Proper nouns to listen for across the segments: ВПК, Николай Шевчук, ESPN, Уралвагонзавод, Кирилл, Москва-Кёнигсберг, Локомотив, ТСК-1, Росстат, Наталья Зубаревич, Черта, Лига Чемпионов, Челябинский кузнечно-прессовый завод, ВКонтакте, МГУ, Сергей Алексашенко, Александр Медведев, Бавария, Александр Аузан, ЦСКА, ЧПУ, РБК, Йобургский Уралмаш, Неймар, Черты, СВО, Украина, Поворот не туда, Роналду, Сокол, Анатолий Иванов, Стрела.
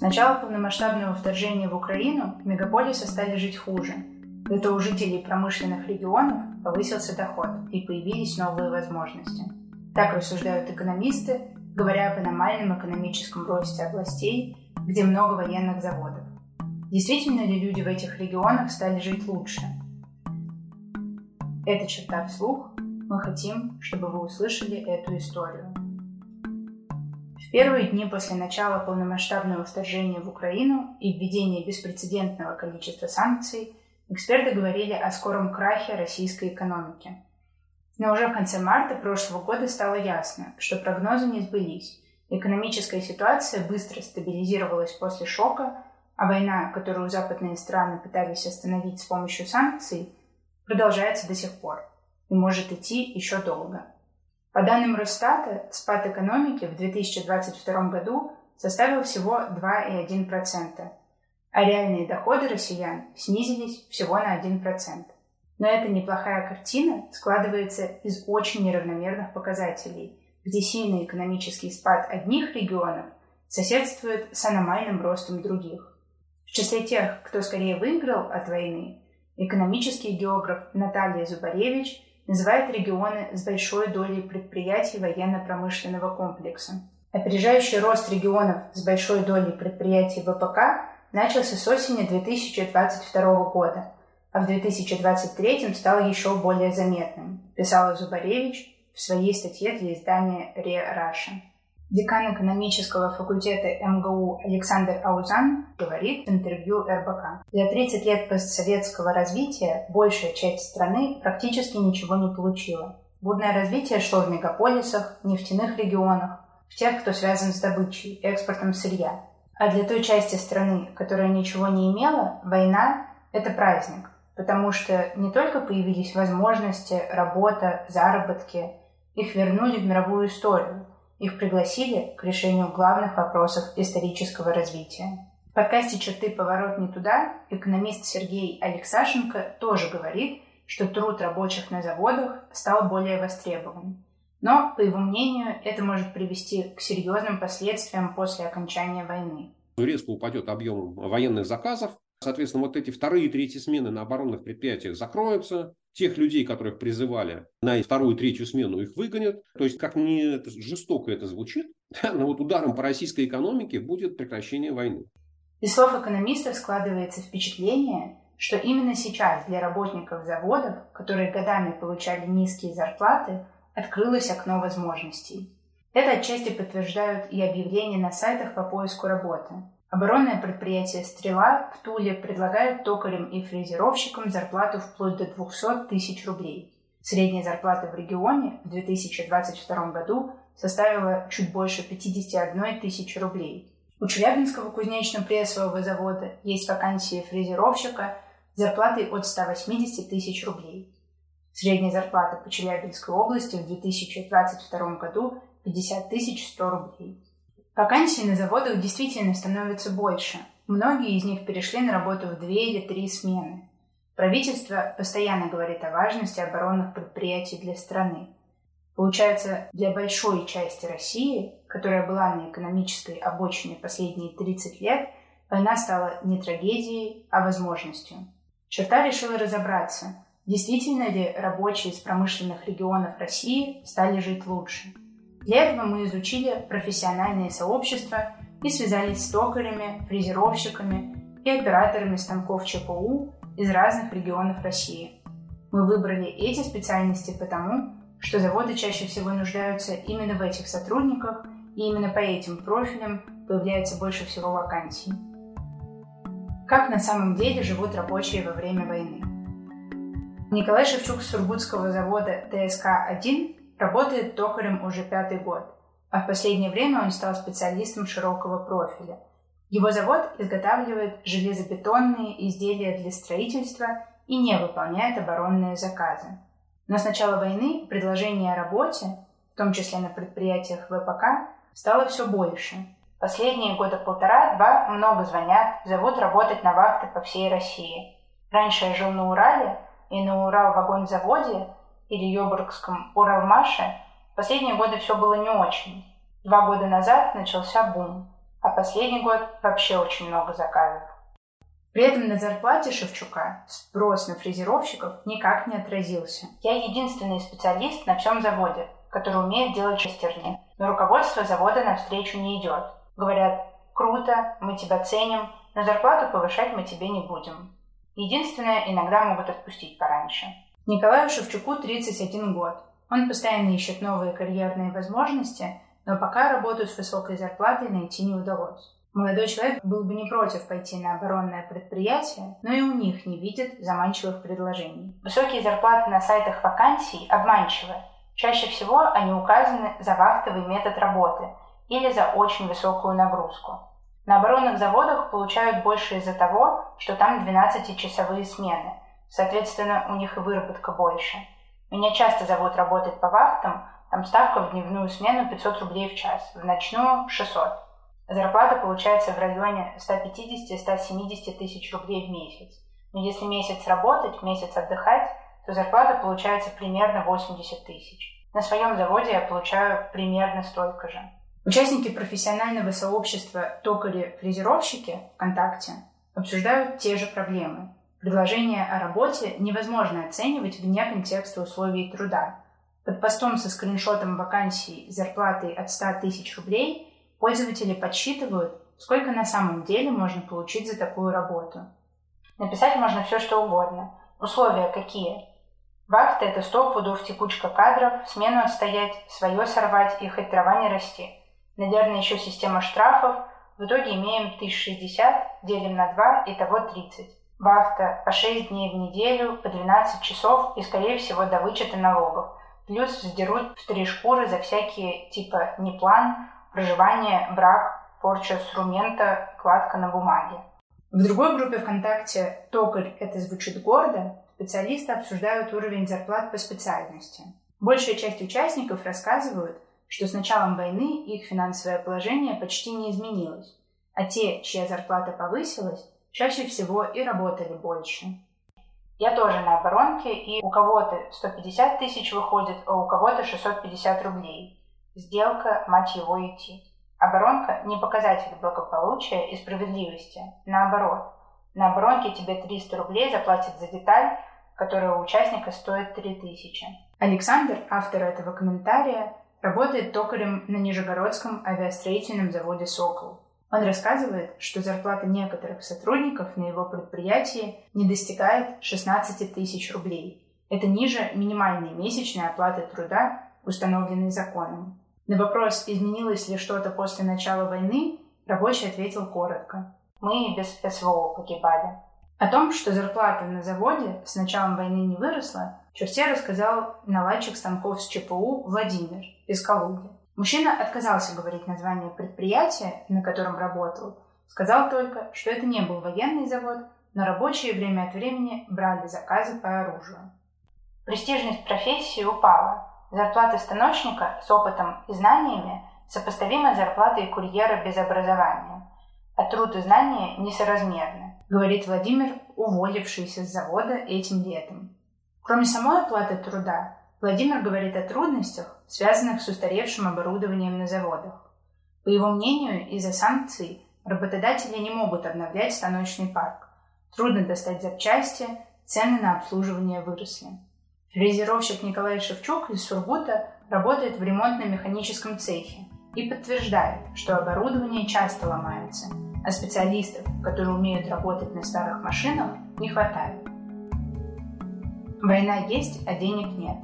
С начала полномасштабного вторжения в Украину мегаполисы стали жить хуже. Зато у жителей промышленных регионов повысился доход и появились новые возможности. Так рассуждают экономисты, говоря об аномальном экономическом росте областей, где много военных заводов. Действительно ли люди в этих регионах стали жить лучше? Это «Черта вслух». Мы хотим, чтобы вы услышали эту историю. В первые дни после начала полномасштабного вторжения в Украину и введения беспрецедентного количества санкций эксперты говорили о скором крахе российской экономики. Но уже в конце марта прошлого года стало ясно, что прогнозы не сбылись. Экономическая ситуация быстро стабилизировалась после шока, а война, которую западные страны пытались остановить с помощью санкций, продолжается до сих пор и может идти еще долго. По данным Росстата, спад экономики в 2022 году составил всего 2,1%, а реальные доходы россиян снизились всего на 1%. Но эта неплохая картина складывается из очень неравномерных показателей, где сильный экономический спад одних регионов соседствует с аномальным ростом других. В числе тех, кто скорее выиграл от войны, экономический географ Наталья Зубаревич называет регионы с большой долей предприятий военно-промышленного комплекса. Опережающий рост регионов с большой долей предприятий ВПК начался с осени 2022 года, а в 2023 стал еще более заметным, писала Зубаревич в своей статье для издания «Ре-Раша». Декан экономического факультета МГУ Александр Аузан говорит в интервью РБК: «За 30 лет постсоветского развития большая часть страны практически ничего не получила. Бурное развитие шло в мегаполисах, нефтяных регионах, в тех, кто связан с добычей, экспортом сырья. А для той части страны, которая ничего не имела, война – это праздник, потому что не только появились возможности, работа, заработки, их вернули в мировую историю, их пригласили к решению главных вопросов исторического развития». В подкасте «Черты. Поворот не туда» экономист Сергей Алексашенко тоже говорит, что труд рабочих на заводах стал более востребован. Но, по его мнению, это может привести к серьезным последствиям после окончания войны. Резко упадет объем военных заказов. Соответственно, вот эти вторые и третьи смены на оборонных предприятиях закроются. Тех людей, которых призывали на вторую и третью смену, их выгонят. То есть, как ни жестоко это звучит, да, но вот ударом по российской экономике будет прекращение войны. Из слов экономистов складывается впечатление, что именно сейчас для работников заводов, которые годами получали низкие зарплаты, открылось окно возможностей. Это отчасти подтверждают и объявления на сайтах по поиску работы. Оборонное предприятие «Стрела» в Туле предлагает токарям и фрезеровщикам зарплату вплоть до 200 тысяч рублей. Средняя зарплата в регионе в 2022 году составила чуть больше 51 тысячи рублей. У Челябинского кузнечно-прессового завода есть вакансии фрезеровщика с зарплатой от 180 тысяч рублей. Средняя зарплата по Челябинской области в 2022 году – 50 100 рублей. Вакансий на заводах действительно становится больше. Многие из них перешли на работу в 2 или 3 смены. Правительство постоянно говорит о важности оборонных предприятий для страны. Получается, для большой части России, которая была на экономической обочине последние 30 лет, война стала не трагедией, а возможностью. «Черта» решила разобраться, действительно ли рабочие из промышленных регионов России стали жить лучше. Для этого мы изучили профессиональные сообщества и связались с токарями, фрезеровщиками и операторами станков ЧПУ из разных регионов России. Мы выбрали эти специальности потому, что заводы чаще всего нуждаются именно в этих сотрудниках, и именно по этим профилям появляется больше всего вакансий. Как на самом деле живут рабочие во время войны? Николай Шевчук с сургутского завода ТСК-1 работает токарем уже 5-й год, а в последнее время он стал специалистом широкого профиля. Его завод изготавливает железобетонные изделия для строительства и не выполняет оборонные заказы. Но с начала войны предложение о работе, в том числе на предприятиях ВПК, стало все больше. Последние года 1,5-2 много звонят, зовут работать на вахты по всей России. Раньше я жил на Урале, и на Уралвагонзаводе или Йобургском Уралмаше, в последние годы все было не очень. 2 года назад начался бум. а последний год вообще очень много заказов. При этом на зарплате Шевчука спрос на фрезеровщиков никак не отразился. Я единственный специалист на всем заводе, который умеет делать шестерни, но руководство завода навстречу не идет. Говорят: круто, мы тебя ценим, но зарплату повышать мы тебе не будем. Единственное, иногда могут отпустить пораньше. Николаю Шевчуку 31 год. Он постоянно ищет новые карьерные возможности, но пока работу с высокой зарплатой найти не удалось. Молодой человек был бы не против пойти на оборонное предприятие, но и у них не видит заманчивых предложений. Высокие зарплаты на сайтах вакансий обманчивы. Чаще всего они указаны за вахтовый метод работы или за очень высокую нагрузку. На оборонных заводах получают больше из-за того, что там 12-часовые смены, соответственно, у них и выработка больше. Меня часто зовут работать по вахтам, там ставка в дневную смену 500 рублей в час, в ночную – 600. Зарплата получается в районе 150-170 тысяч рублей в месяц. Но если месяц работать, месяц отдыхать, то зарплата получается примерно 80 тысяч. На своем заводе я получаю примерно столько же. Участники профессионального сообщества «Токари-фрезеровщики» ВКонтакте обсуждают те же проблемы. Предложение о работе невозможно оценивать вне контекста условий труда. Под постом со скриншотом вакансий с зарплатой от 100 тысяч рублей пользователи подсчитывают, сколько на самом деле можно получить за такую работу. Написать можно все, что угодно. Условия какие? Вахта – это 100 пудов текучка кадров, смену отстоять, свое сорвать и хоть трава не расти. Наверное, еще система штрафов. В итоге имеем 1060, делим на 2, итого 30. Вахта по 6 дней в неделю, по 12 часов и, скорее всего, до вычета налогов. Плюс сдерут в 3 шкуры за всякие типа «не план», проживание, брак, порча инструмента, кладка на бумаге. В другой группе ВКонтакте «Токарь – это звучит гордо» специалисты обсуждают уровень зарплат по специальности. Большая часть участников рассказывают, что с началом войны их финансовое положение почти не изменилось, а те, чья зарплата повысилась, чаще всего и работали больше. Я тоже на оборонке, и у кого-то 150 тысяч выходит, а у кого-то 650 рублей. Сделка, мать его, идти. Оборонка – не показатель благополучия и справедливости. Наоборот. На оборонке тебе 300 рублей заплатят за деталь, которая у участника стоит 3000. Александр, автор этого комментария, работает токарем на Нижегородском авиастроительном заводе «Сокол». Он рассказывает, что зарплата некоторых сотрудников на его предприятии не достигает 16 тысяч рублей. Это ниже минимальной месячной оплаты труда, установленной законом. На вопрос, изменилось ли что-то после начала войны, рабочий ответил коротко: мы и без СВО погибали. О том, что зарплата на заводе с началом войны не выросла, Черте рассказал наладчик станков с ЧПУ Владимир из Калуги. Мужчина отказался говорить название предприятия, на котором работал, сказал только, что это не был военный завод, но рабочие время от времени брали заказы по оружию. Престижность профессии упала. Зарплата станочника с опытом и знаниями сопоставима с зарплатой курьера без образования, а труд и знания несоразмерны, говорит Владимир, уволившийся с завода этим летом. Кроме самой оплаты труда, Владимир говорит о трудностях, связанных с устаревшим оборудованием на заводах. По его мнению, из-за санкций работодатели не могут обновлять станочный парк. Трудно достать запчасти, цены на обслуживание выросли. Фрезеровщик Николай Шевчук из Сургута работает в ремонтно-механическом цехе и подтверждает, что оборудование часто ломается, а специалистов, которые умеют работать на старых машинах, не хватает. Война есть, а денег нет.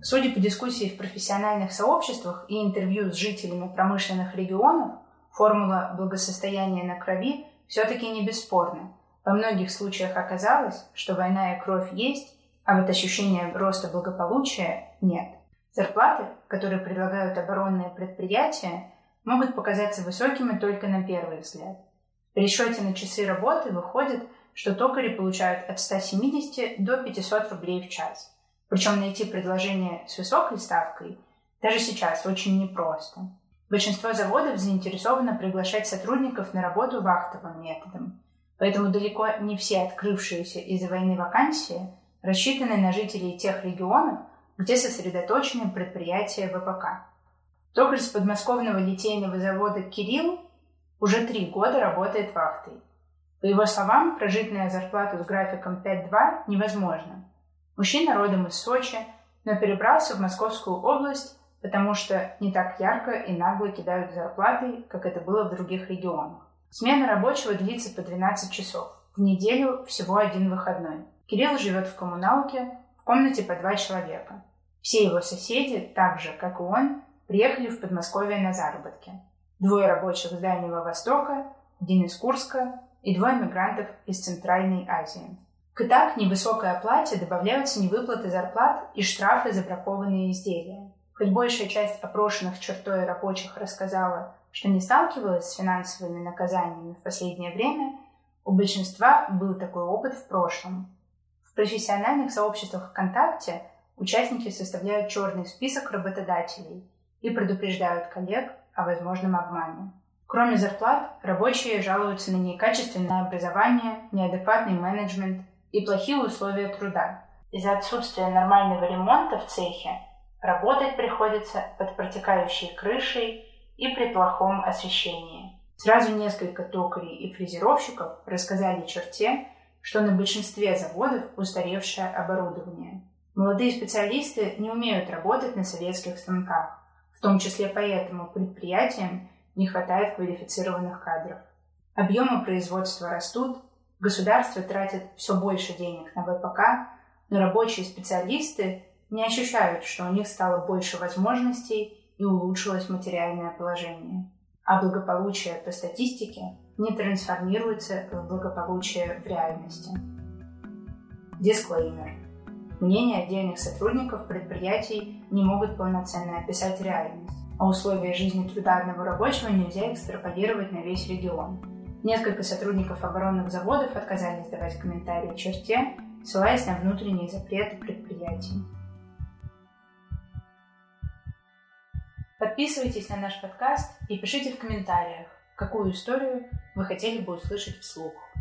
Судя по дискуссии в профессиональных сообществах и интервью с жителями промышленных регионов, формула благосостояния на крови все-таки не бесспорна. Во многих случаях оказалось, что война и кровь есть, а вот ощущения роста благополучия нет. Зарплаты, которые предлагают оборонные предприятия, могут показаться высокими только на первый взгляд. В пересчете на часы работы выходит, что токари получают от 170 до 500 рублей в час. Причем найти предложение с высокой ставкой даже сейчас очень непросто. Большинство заводов заинтересовано приглашать сотрудников на работу вахтовым методом, поэтому далеко не все открывшиеся из-за войны вакансии рассчитаны на жителей тех регионов, где сосредоточены предприятия ВПК. Токарь с подмосковного литейного завода Кирилл уже 3 года работает вахтой. По его словам, прожить на зарплату с графиком 5-2 невозможно. Мужчина родом из Сочи, но перебрался в Московскую область, потому что не так ярко и нагло кидают зарплаты, как это было в других регионах. Смена рабочего длится по 12 часов. В неделю всего 1 выходной. Кирилл живет в коммуналке, в комнате по 2 человека. Все его соседи, так же, как и он, приехали в Подмосковье на заработки. 2 рабочих с Дальнего Востока, 1 из Курска и 2 мигрантов из Центральной Азии. К и так невысокой оплате добавляются невыплаты зарплат и штрафы за бракованные изделия. Хоть большая часть опрошенных чертой рабочих рассказала, что не сталкивалась с финансовыми наказаниями в последнее время, у большинства был такой опыт в прошлом. В профессиональных сообществах ВКонтакте участники составляют черный список работодателей и предупреждают коллег о возможном обмане. Кроме зарплат, рабочие жалуются на некачественное образование, неадекватный менеджмент и плохие условия труда. Из-за отсутствия нормального ремонта в цехе работать приходится под протекающей крышей и при плохом освещении. Сразу несколько токарей и фрезеровщиков рассказали черте, что на большинстве заводов устаревшее оборудование. Молодые специалисты не умеют работать на советских станках, в том числе поэтому предприятиям не хватает квалифицированных кадров. Объемы производства растут, государство тратит все больше денег на ВПК, но рабочие специалисты не ощущают, что у них стало больше возможностей и улучшилось материальное положение. А благополучие по статистике не трансформируется в благополучие в реальности. Дисклеймер. Мнения отдельных сотрудников предприятий не могут полноценно описать реальность, а условия жизни труда одного рабочего нельзя экстраполировать на весь регион. Несколько сотрудников оборонных заводов отказались давать комментарии черте, ссылаясь на внутренние запреты предприятий. Подписывайтесь на наш подкаст и пишите в комментариях, какую историю вы хотели бы услышать вслух.